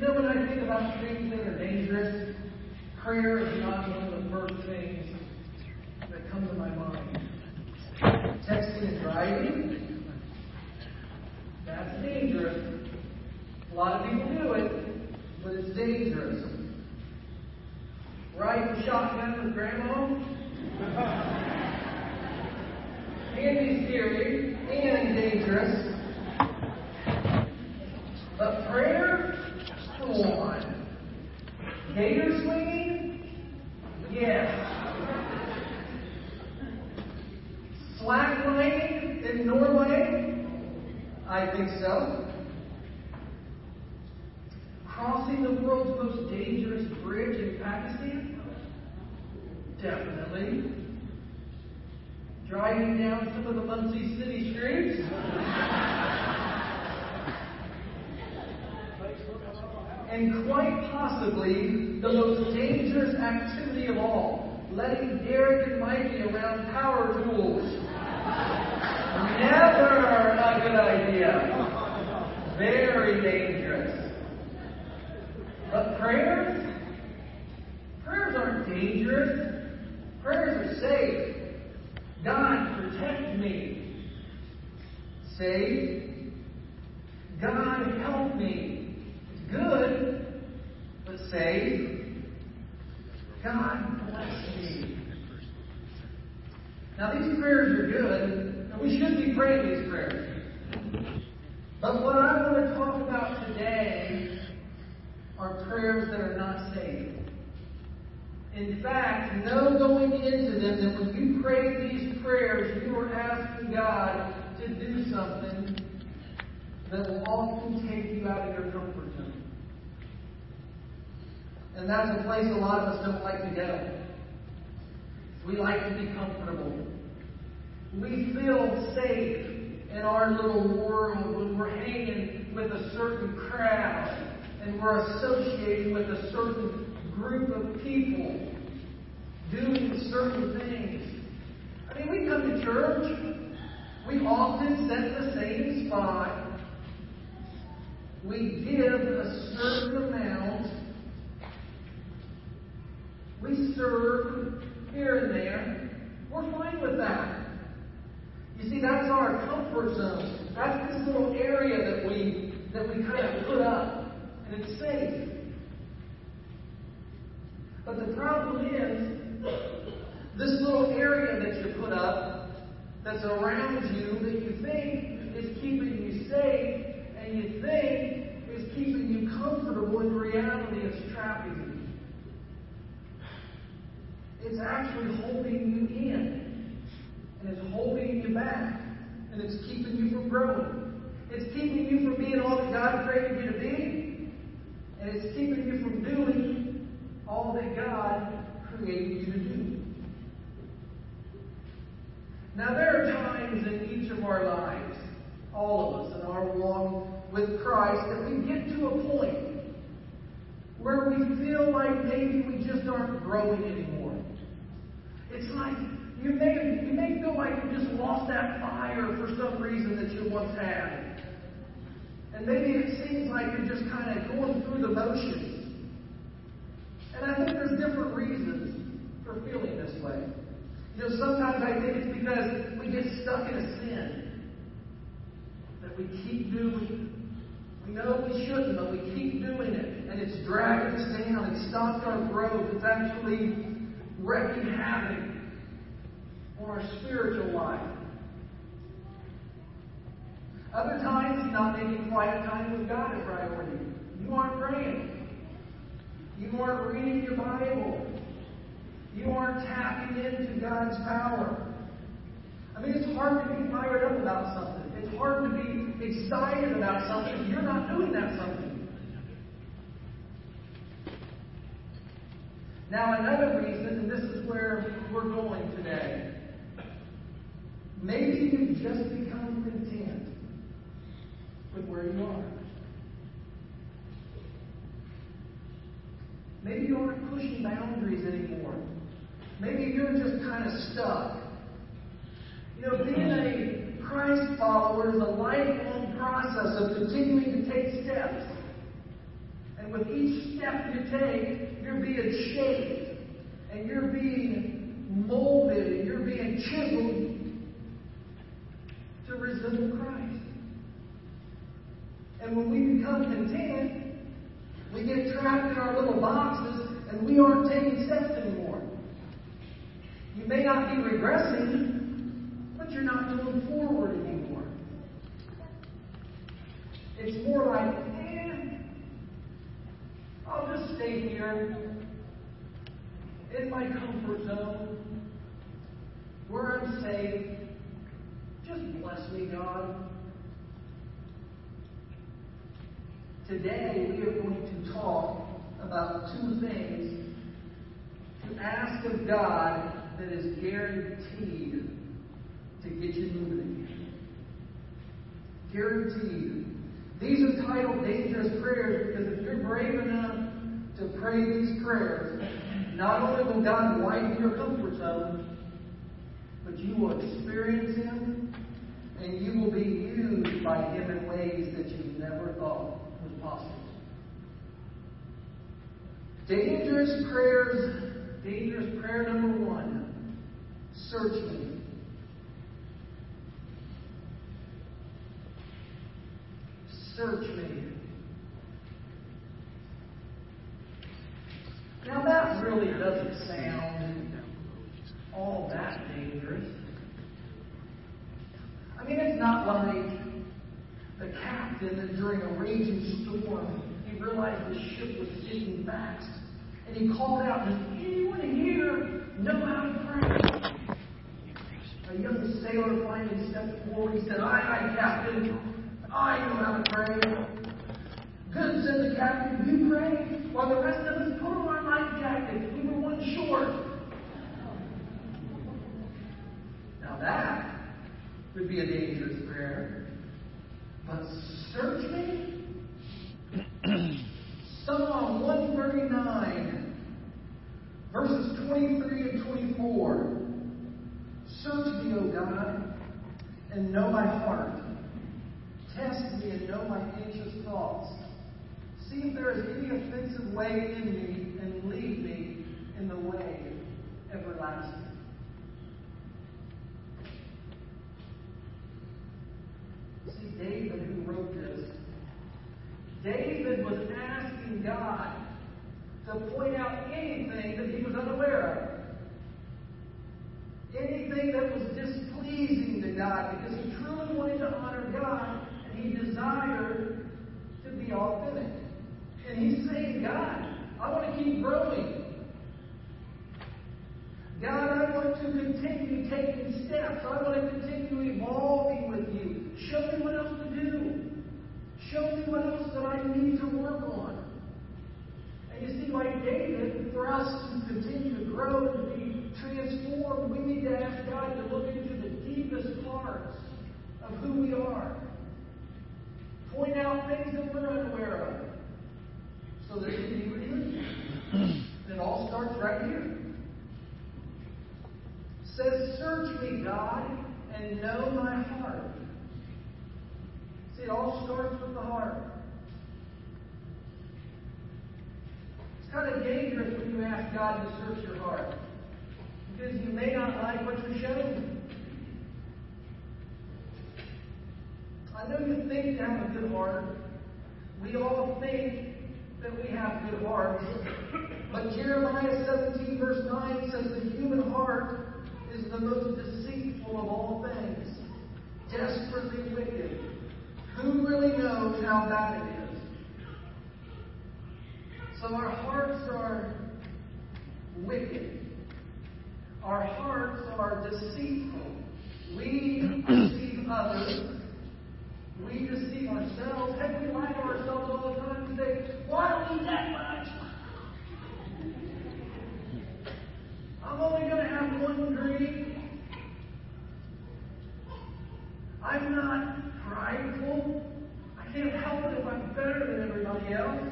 You know, when I think about things that are dangerous, prayer is not one of the first things that come to my mind. Texting and driving, that's dangerous. A lot of people do it, but it's dangerous. Riding shotgun with Grandma? Andy's scary and dangerous. But prayer? Come on. Gator swinging? Yes. Slacklining in Norway? I think so. Crossing the world's most dangerous bridge in Pakistan? Definitely. Driving down some of the Muncie city streets? And quite possibly the most dangerous activity of all, letting Derek and Mikey around power tools. Never a good idea. Very dangerous. But prayers aren't dangerous. Prayers are safe. God, protect me. Safe. God, help me. Good, but safe. God bless me. Now these prayers are good, and we should be praying these prayers. But what I want to talk about today are prayers that are not safe. In fact, know going into them that when you pray these prayers, you are asking God to do something that will often take you out of your comfort zone. And that's a place a lot of us don't like to go. We like to be comfortable. We feel safe in our little world when we're hanging with a certain crowd and we're associating with a certain group of people doing certain things. I mean, we come to church. We often set the same spot. We give a certain amount. We serve here and there. We're fine with that. You see, that's our comfort zone. That's this little area that we kind of put up, and it's safe. But the problem is, this little area that you put up, that's around you, that you think is keeping you safe, and you think is keeping you comfortable, in reality it's trapping you. It's actually holding you in. And it's holding you back. And it's keeping you from growing. It's keeping you from being all that God created you to be. And it's keeping you from doing all that God created you to do. Now there are times in each of our lives, all of us in our walk with Christ, that we get to a point where we feel like maybe we just aren't growing anymore. It's like you may feel like you just lost that fire for some reason that you once had. And maybe it seems like you're just kind of going through the motions. And I think there's different reasons for feeling this way. You know, sometimes I think it's because we get stuck in a sin. We keep doing it. We know we shouldn't, but we keep doing it. And it's dragging us down. It's stopped our growth. It's actually wreaking havoc on our spiritual life. Other times, not making quiet time with God a priority. You aren't praying. You aren't reading your Bible. You aren't tapping into God's power. I mean, it's hard to be fired up about something. It's hard to be excited about something if you're not doing that something. Now, another reason, and this is where we're going today, maybe you've just become content with where you are. Maybe you aren't pushing boundaries anymore. Maybe you're just kind of stuck. You know, being a Christ follower is a lifelong process of continuing to take steps. And you're shaped and you're being molded and you're being chiseled to resemble Christ. And when we become content, we get trapped in our little boxes and we aren't taking steps anymore. You may not be regressing, but you're not going forward anymore. It's more like, I'll just stay here in my comfort zone where I'm safe. Just bless me, God. Today, we are going to talk about two things to ask of God that is guaranteed to get you moving. Guaranteed. These are titled dangerous prayers because if you're brave enough to pray these prayers, not only will God widen your comfort zone, but you will experience Him and you will be used by Him in ways that you never thought was possible. Dangerous prayers. Dangerous prayer number one. Search me. Search me. Now that really doesn't sound all that dangerous. I mean, it's not like the captain that during a raging storm, he realized the ship was sinking fast. And he called out, does anyone here know how to pray? A young sailor finally stepped forward. He said, Aye, Captain. I know how to pray. Good, said the captain, you pray, while the rest of us put on our life jackets. We were one short. Now that would be a dangerous prayer. But search me? Psalm 139, verses 23 and 24. Search me, O God, and know my heart. Test me and know my anxious thoughts. See if there is any offensive way in me, and lead me in the way everlasting. See, David, who wrote this, David was asking God to point out anything that he was unaware of, anything that was displeasing to God, because he truly wanted to honor God. He desired to be authentic. And he's saying, God, I want to keep growing. God, I want to continue taking steps. I want to continue evolving with you. Show me what else to do. Show me what else that I need to work on. And you see, like David, for us to continue to grow and be transformed, we need to ask God to look into the deepest parts of who we are. Point out things that we're unaware of so that we can do anything. It all starts right here. It says, search me, God, and know my heart. See, it all starts with the heart. It's kind of dangerous when you ask God to search your heart because you may not like what you're showing. I know you think to have a good heart. We all think that we have good hearts. But Jeremiah 17, verse 9 says the human heart is the most deceitful of all things, desperately wicked. Who really knows how bad it is? So our hearts are wicked. Our hearts are deceitful. We deceive others. We deceive ourselves. Heck, we lie to ourselves all the time and say, well, I don't need that much. I'm only going to have one drink. I'm not prideful. I can't help it if I'm better than everybody else.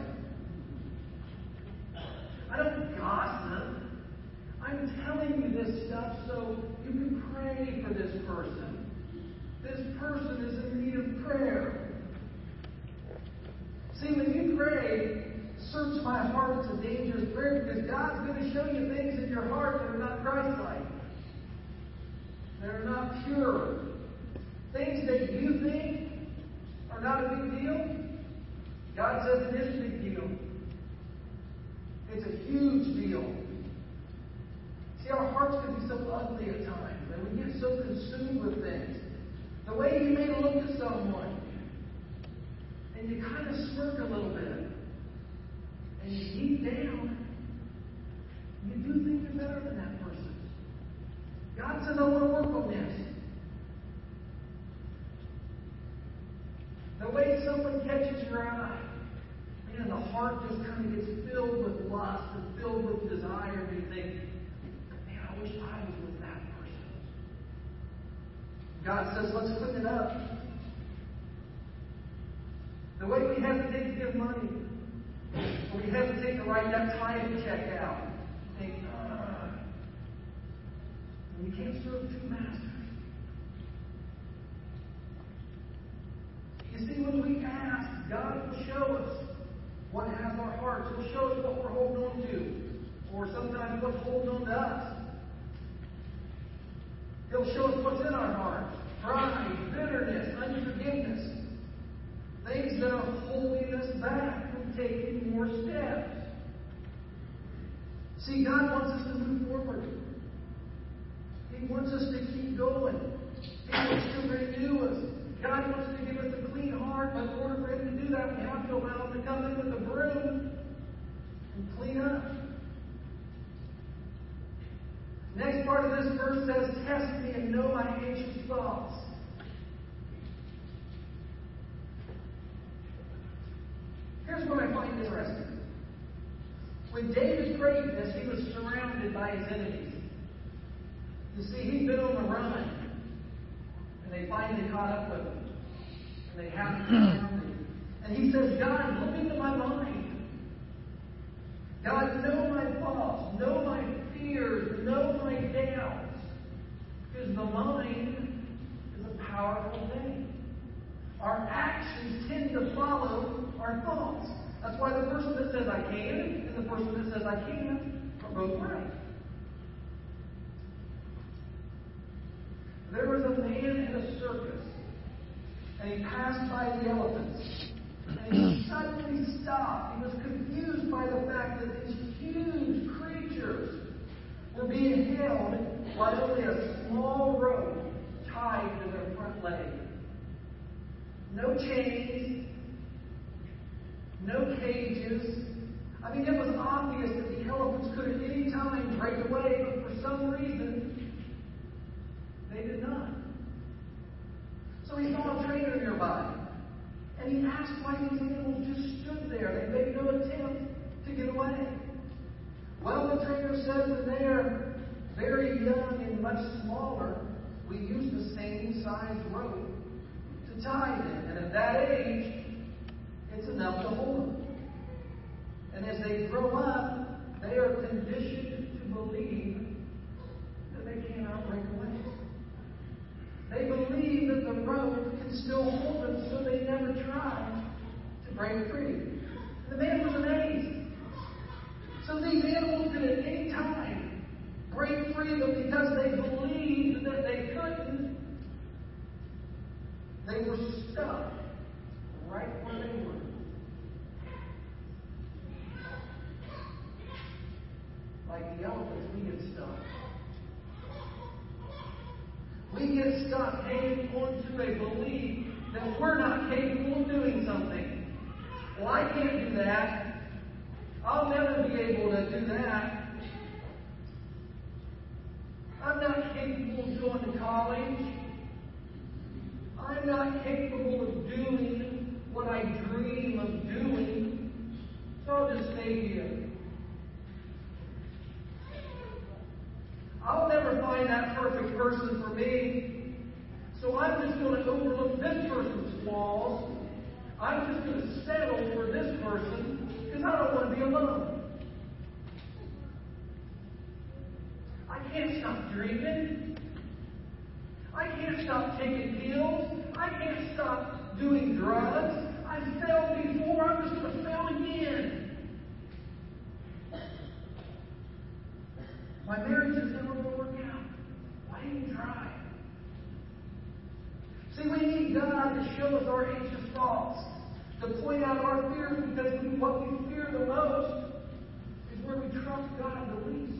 I don't gossip. I'm telling you this stuff so you can pray for this person. This person is in need of prayer. See, when you pray, Search my heart. It's a dangerous prayer because God's going to show you things in your heart that are not Christ-like. That are not pure. Things that you think are not a big deal. God says it is a big deal. It's a huge deal. See, our hearts can be so ugly at times, and we get so consumed with things. The way you may look at someone, and you kind of smirk a little bit, and you deep down, you do think you're better than that person. God says, I want to work on this. The way someone catches your eye, man, the heart just kind of gets filled with lust and filled with desire, and you think, man, I wish I was with that person. God says, let's clean it up. The way we hesitate to give money, or we hesitate to write that tithe check out, you think, you can't serve two masters. You see, when we ask, God will show us what has our hearts. He'll show us what we're holding on to, or sometimes what's holding on to us. He'll show us what's in our hearts. Pride, bitterness, unforgiveness. Things that are holding us back from taking more steps. See, God wants us to move forward. He wants us to keep going. He wants to renew us. God wants to give us a clean heart, but in order for Him to do that, we have to allow Him to come in with a broom and clean up. The next part of this verse says, "Test me and know my anxious thoughts." Here's what I find interesting. When David prayed this, he was surrounded by his enemies. You see, he'd been on the run. And they finally caught up with him. And they had him. And he says, God, look into my mind. God, know my faults. Know my fears. Know my doubts. Because the mind is a powerful thing. Our actions tend to follow our thoughts. That's why the person that says, I can, and the person that says, I can't, are both right. There was a man in a circus, and he passed by the elephants. And he suddenly stopped. He was confused by the fact that these huge creatures were being held by only a small rope tied to their front leg. No chains, no cages. I mean, it was obvious that the elephants could at any time break away, but for some reason, they did not. So he saw a trainer nearby. And he asked why these animals just stood there. They made no attempt to get away. Well, the trainer said that they're very young and much smaller. We use the same size rope to tie them. And at that age, it's enough to hold them. And as they grow up, they are conditioned to believe that they cannot break away. They believe that the rope can still hold them, so they never try to break free. The man was amazed. So these animals could at any time break free, but because they believed that they couldn't, they were stuck right where they were. Like the elephants, we get stuck. We get stuck hanging on to a belief that we're not capable of doing something. Well, I can't do that. I'll never be able to do that. I'm not capable of going to college. I'm not capable of doing what I dream of doing. So I'll just stay here. I'll never find that perfect person for me. So I'm just going to overlook this person's flaws. I'm just going to settle for this person because I don't want to be alone. I can't stop dreaming. I can't stop taking pills. I can't stop doing drugs. I failed before. I'm just going to fail again. shows our anxious thoughts, to point out our fears, because what we fear the most is where we trust God the least.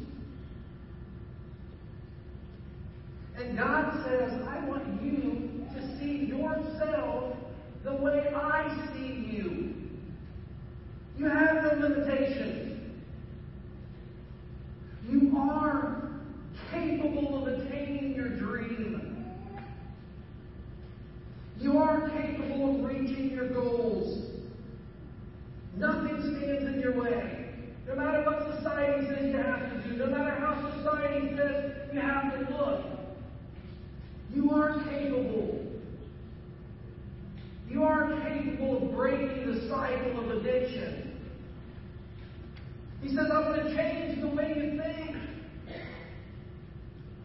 And God says, I want you to see yourself the way I see you. You have no limitations. You are capable of attaining your dream. You are capable of reaching your goals. Nothing stands in your way. No matter what society says you have to do, no matter how society says you have to look, you are capable. You are capable of breaking the cycle of addiction. He says, I want to change the way you think.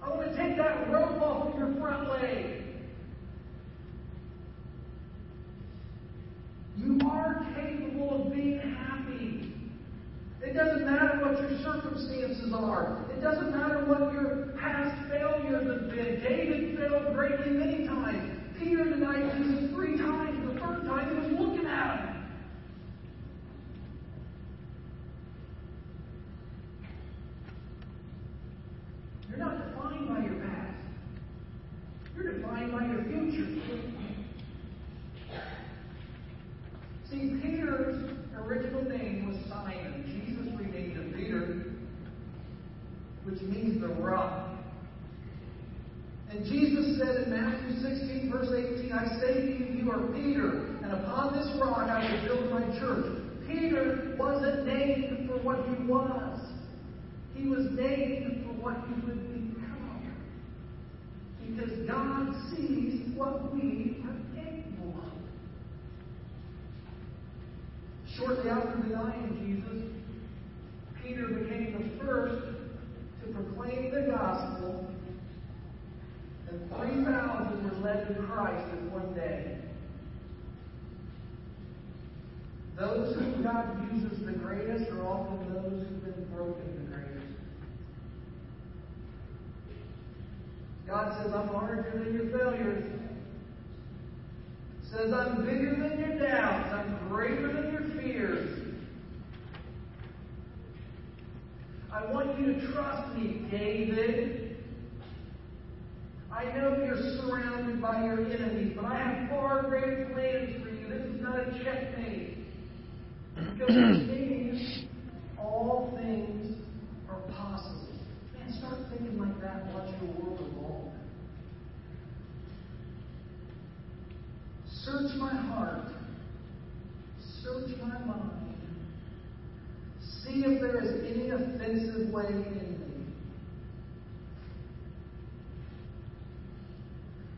I want to take that rope off of your front leg. You are capable of being happy. It doesn't matter what your circumstances are. It doesn't matter what your past failures have been. David failed greatly many times. Peter denied Jesus 3 times. The 3rd time he was looking at him. You're not defined by your past. You're defined by your future. See, Peter's original name was Simon. Jesus renamed him Peter, which means the rock. And Jesus said in Matthew 16, verse 18, I say to you, you are Peter, and upon this rock I will build my church. Peter wasn't named for what he was. He was named for what he would become. Because God sees what we are capable of. Shortly after denying Jesus, Peter became the first to proclaim the gospel. 3,000 were led to Christ in one day. Those whom God uses the greatest are often those who've been broken the greatest. God says, I'm larger than your failures. Says, I'm bigger than your doubts. I'm greater than your fears. I want you to trust me, David. I know you're surrounded by your enemies, but I have far greater plans for you. This is not a checkmate. Because with me, all things are possible. Man, start thinking like that and watch the world evolve. Search my heart. Search my mind. See if there is any offensive way in me.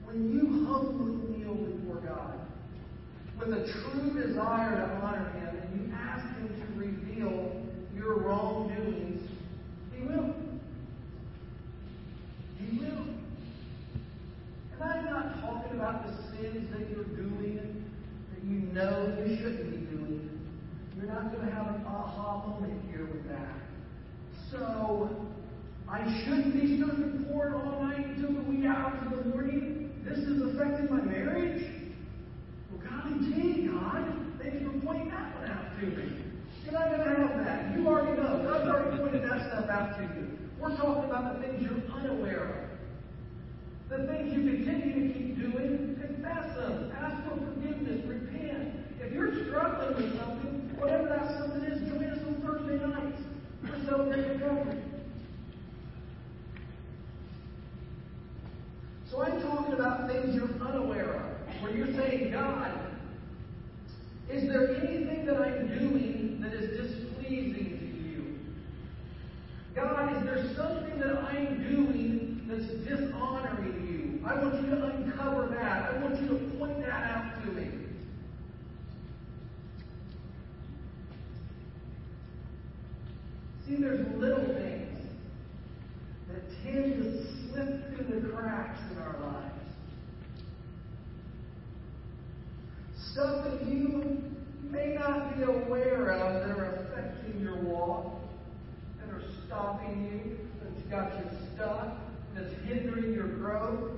When you humbly kneel before God with a true desire to honor Him and you ask Him to reveal your wrongdoings, He will. He will. And I'm not talking about the sins that you're doing, that you know you shouldn't be doing. You're not going to have an aha moment here with that. So, I shouldn't be serving porn all night until the wee hours of the morning. This is affecting my marriage? Well, golly gee, God, thanks for pointing that one out to me. You're not going to have that. You already know. God's already pointed that stuff out to you. We're talking about the things you're unaware of. The things you continue to keep doing, confess them. Ask for forgiveness. Repent. If you're struggling with something, whatever that something is, join us on Thursday nights. We're celebrating recovery. So I'm talking about things you're unaware of, where you're saying, God, is there anything that I'm doing that is displeasing to you? God, is there something that I'm doing that's dishonoring you? I want you to uncover that. I want you to point that out to me. See, there's little things that tend to slip through the cracks in our lives. Stuff that you may not be aware of that are affecting your walk, that are stopping you, that's got you stuck, that's hindering your growth.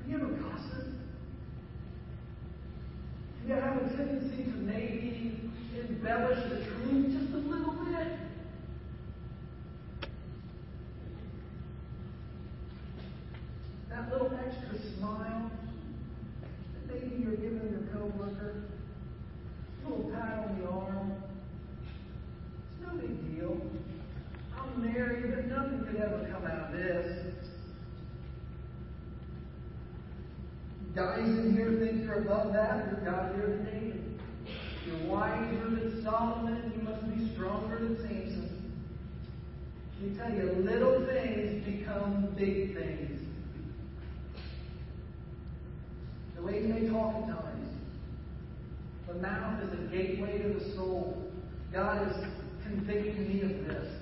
Have you ever gossiped? would have a tendency to maybe embellish the truth just a little bit. That little extra smile that maybe you're giving your coworker, a little pat on the arm. It's no big deal. I'm married, but nothing could ever come out of this. Guys in here think you're above that, you're God here than David. You're wiser than Solomon, you must be stronger than Samson. Let me tell you, little things become big things. The way they talk at times. The mouth is a gateway to the soul. God is convicting me of this.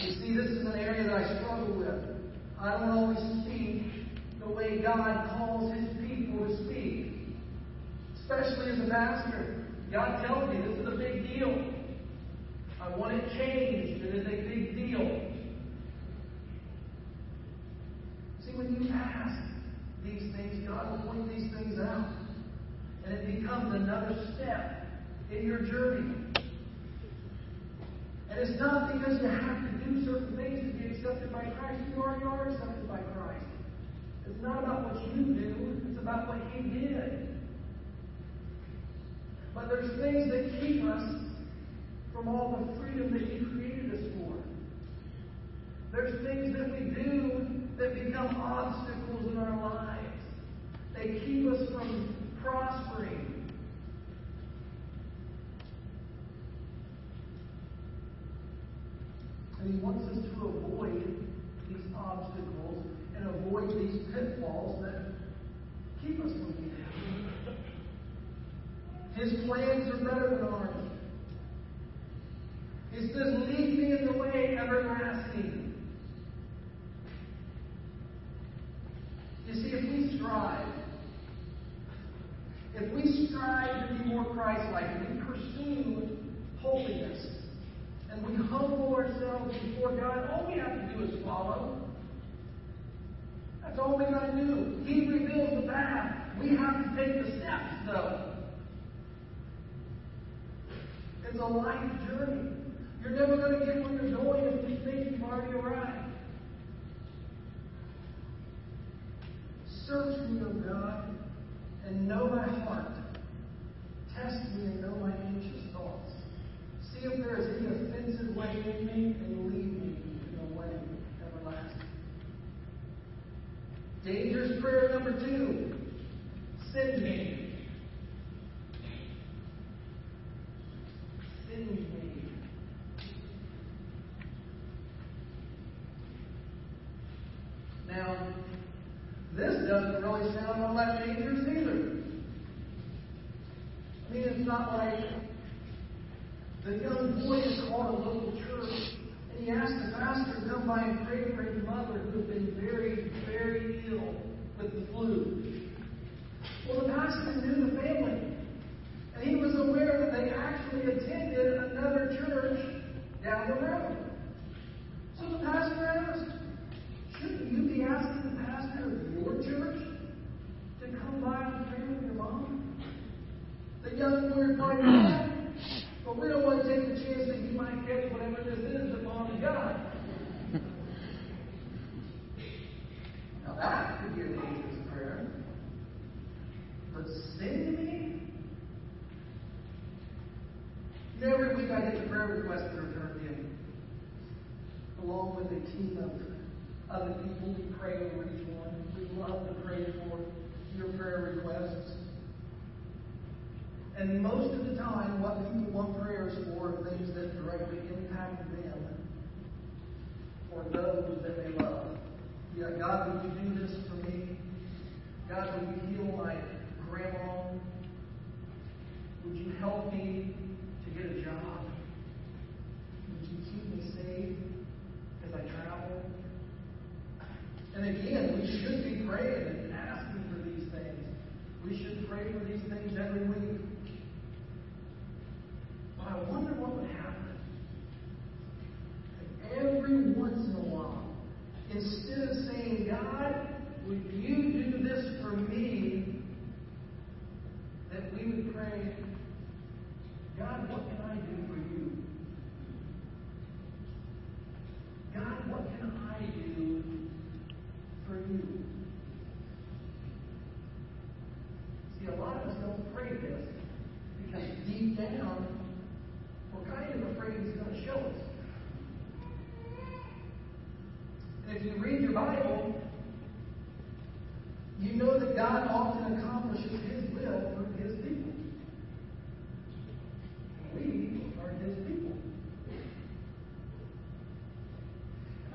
You see, this is an area that I struggle with. I don't always speak the way God calls His people to speak. Especially as a pastor. God tells me this is a big deal. I want it changed. It is a big deal. See, when you ask these things, God will point these things out. And it becomes another step in your journey. And it's not because you have to do certain things to be accepted by Christ. You already are accepted by Christ. It's not about what you do. It's about what He did. But there's things that keep us from all the freedom that He created us for. There's things that we do that become obstacles in our lives. They keep us from prospering. And He wants us to avoid these obstacles and avoid these pitfalls that keep us from being happy. His plans are better than ours. He says, lead me in the way everlasting. You see, if we strive to be more Christ-like, if we pursue holiness, and we humble ourselves before God, all we have to do is follow. That's all we got to do. He reveals the path. We have to take the steps, though. It's a life journey. You're never going to get where you're going if you think you've already arrived. Search me, O God, and know my heart. Test me and know my anxious thoughts. See if there is any offensive way in me, and lead me in the way everlasting. Dangerous prayer number 2. Send me. Send me. Now, this doesn't really sound all that dangerous either. I mean, it's not like the young boy is called a local church, and he asked the pastor to come by and pray for his mother, who had been very, very ill with the flu. Well, the pastor knew the family, and he was aware that they actually attended another church down the road. So the pastor asked, shouldn't you be asking the pastor of your church to come by and pray with your mom? The young boy replied, but we don't want to take the chance that you might catch whatever this is upon God. Now that could be a dangerous prayer. But send me? You know, every week I get the prayer request that are turned in, along with a team of other people who pray over each one. We love to pray for your prayer requests. And most of the time, what people want prayers for are things that directly impact them or those that they love. Yeah, God, would you do this for me? God, would you heal my grandma? Would you help me to get a job? Would you keep me safe as I travel? And again, we should be praying and asking for these things. We should pray for these things every week. I wonder what would happen if every once in a while, instead of saying, God, would you do this for me, that we would pray. God, what can I do for you? God, what can I do for you? See, a lot of us don't pray this because deep down, we're kind of afraid He's going to show us. And if you read your Bible, you know that God often accomplishes His will through His people. We are His people.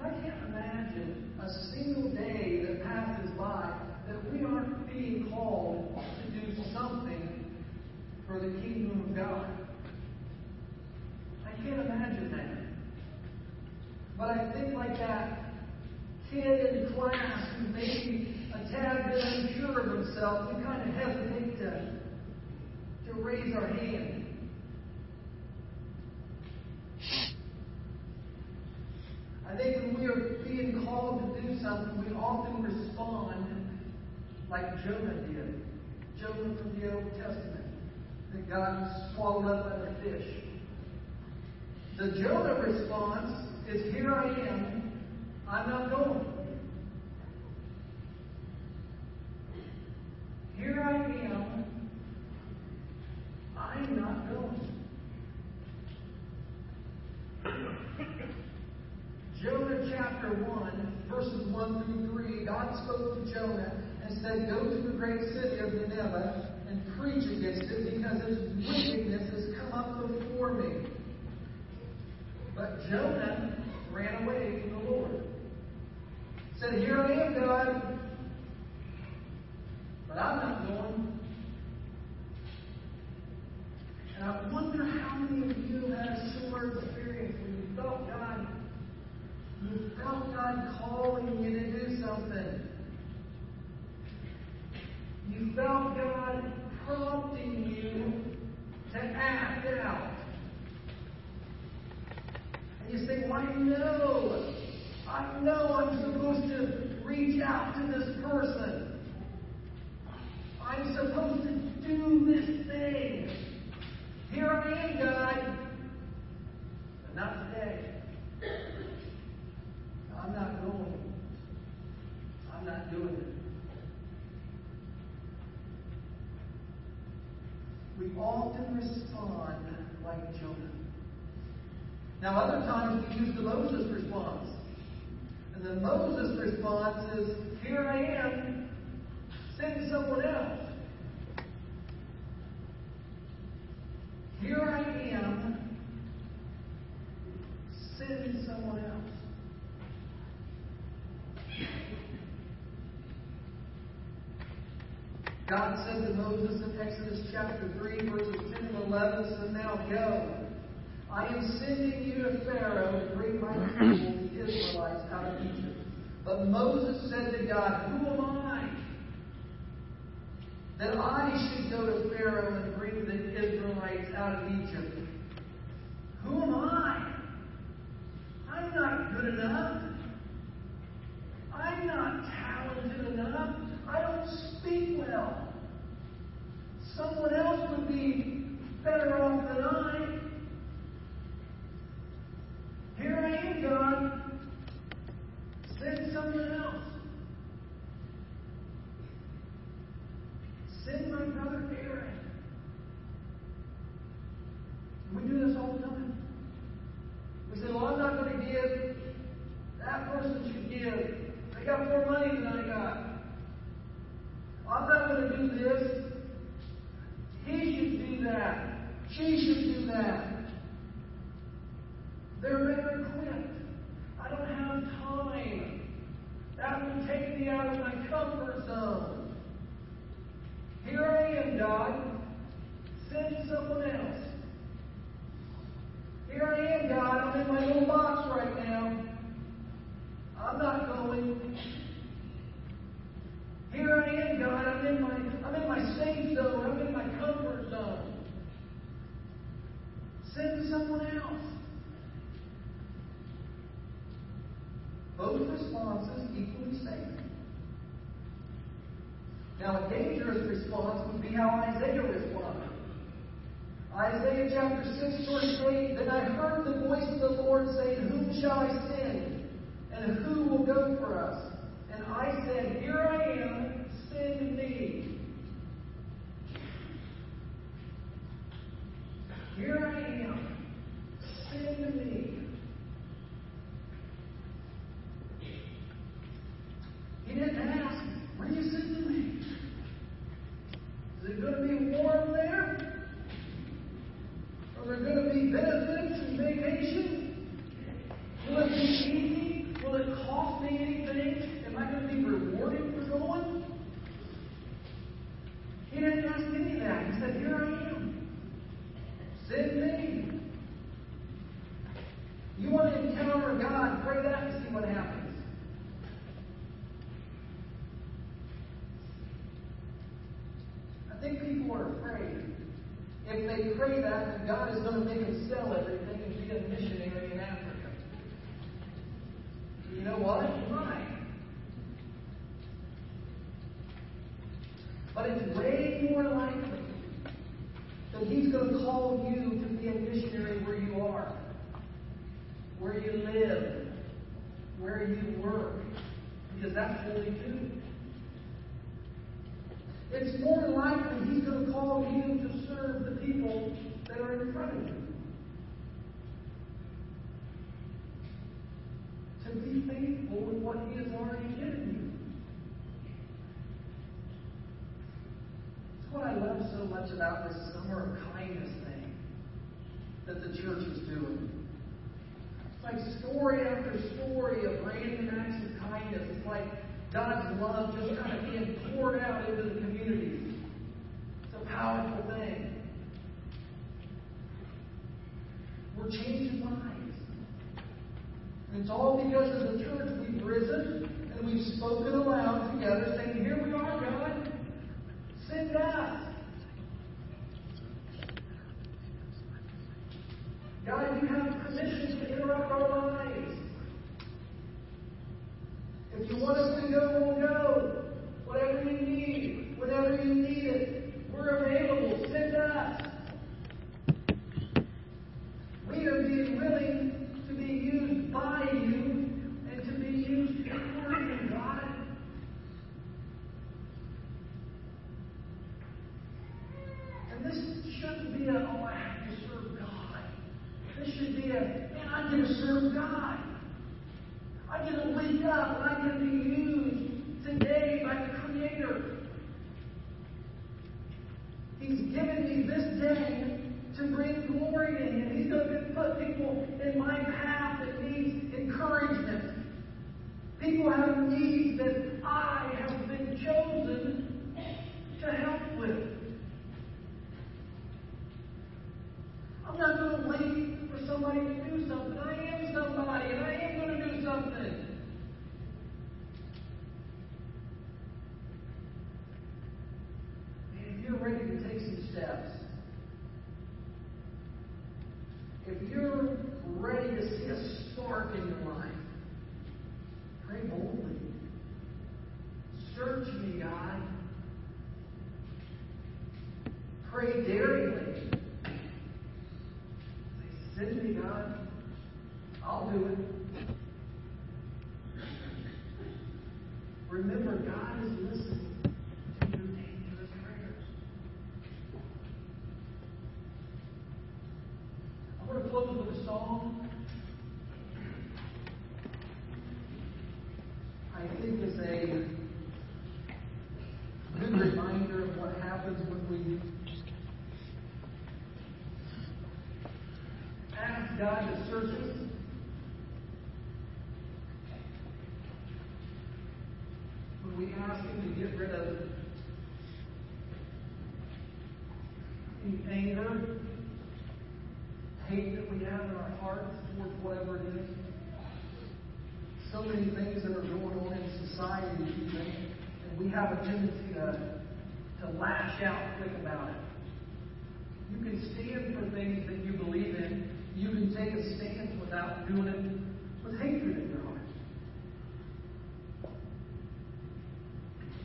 I can't imagine a single day that passes by that we aren't being called to do something for the kingdom of God. I can't imagine that. But I think like that kid in class who maybe a tad bit unsure of himself, we kind of hesitate to raise our hand. I think when we are being called to do something, we often respond like Jonah did. Jonah from the Old Testament, that God swallowed up by the fish. The Jonah response is, "Here I am, I'm not going. Here I am, I'm not going." Jonah chapter 1, verses 1 through 3, God spoke to Jonah and said, "Go to the great city of Nineveh and preach against it, because its wickedness has come up before me." But Jonah ran away from the Lord. Said, "Here I am, God, but I'm not going." And I wonder how many of you had a similar experience when you felt God calling you to do something. You felt God prompting you to act out. And you say, "Well, I know I'm supposed to reach out to this person. I'm supposed to do this thing. Here I am, God, but not today. I'm not going. I'm not doing it." We often respond like Jonah. Now, other times we use the Moses response. And the Moses response is, "Here I am. Send someone else. Here I am. Send someone else." God said to Moses in Exodus chapter 3, verses 10 and 11, "So now go. I am sending you to Pharaoh to bring my people, the Israelites, out of Egypt." But Moses said to God, "Who am I, that I should go to Pharaoh and bring the Israelites out of Egypt? Who am I? I'm not good enough. I'm not talented enough. I don't speak well. Someone else would be better off than I. Here I am, God. Send someone else. Send my brother Aaron." And we do this all the time. We say, "Well, I'm not going to give. That person should give. I got more money than I got. I'm not going to do this. He should do that. She should do that. They're better equipped. I don't have time. That will take me out of my comfort zone. Here I am, God. Send someone else. Here I am, God. I'm in my little box right now. I'm not going. Here I am, God. I'm in my safe zone. I'm in my comfort zone. Send someone else." Both responses equally safe. Now, a dangerous response would be how Isaiah responded. Isaiah Isaiah chapter 6, verse 8, "And I heard the voice of the Lord saying, Whom shall I send? And who will go for us? And I said, Here I am, send me." Here I am, send me. He didn't ask, "Where are you sending me? Is it going to be warm there? Are there going to be benefits and vacation? Will it be easy? Will it cost me anything? Am I going to be rewarded for going?" He didn't ask any of that. He said, "Here I am. Send me." You want to encounter God, pray that and see what happens. I think people are afraid if they pray that God is going to make them sell everything and be a missionary in Africa. You know what? He might. But it's way more likely that He's going to call you to be a missionary where you are, where you live, where you work, because that's what we do. It's more likely He's going to call you to serve the people that are in front of you. To be faithful with what He has already given you. That's what I love so much about this summer of kindness thing that the church is doing. It's like story after story of random acts of kindness. It's like God's love just kind of being poured out into the community. It's a powerful thing. We're changing lives. And it's all because as a church we've risen and we've spoken aloud together saying, "Here we are, God. Send us. God, You have permission to interrupt our lives. If You want us to go, we'll go. Whatever You need, whenever You need it, we're available. Send us." We are being willing to be used by You and to be used for You, God. And this shouldn't be a, "Oh, I have to serve God." This should be a, "Man, I'm going to serve God. I'm going to wake up and I'm going to be used today by the Creator. He's given me this day to bring glory to Him. He's going to put people in my path that needs encouragement. People have needs that I have been chosen to help with. I'm not going to wait for somebody to do something. I am somebody and I am going to do something." And if you're ready to take some steps, if you're ready to see a spark in your life, pray boldly. "Search me, God." Pray daringly. "Send me, God. I'll do it." Remember, God is listening to your dangerous prayers. I want to close with a song. I think it's a good reminder of what happens when we ask God to search us. When we ask Him to get rid of any anger, hate that we have in our hearts towards whatever it is. So many things that are going on in society, and we have a tendency to lash out quick about it. You can stand for things that you believe in. You can take a stance without doing it with hatred in your heart.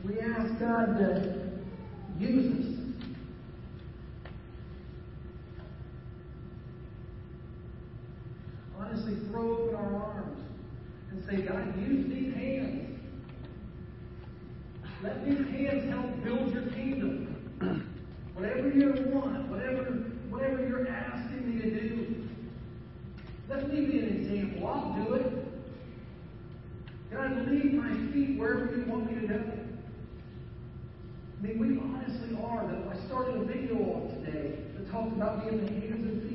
We ask God to use us. honestly throw open our arms and say, God, use these hands. Let these hands help build your kingdom. Whatever you want, whatever you're asking me to do, let me be an example. I'll do it. God, lead my feet wherever you want me to go. I mean, we honestly are. I started a video off today that talked about being the hands and feet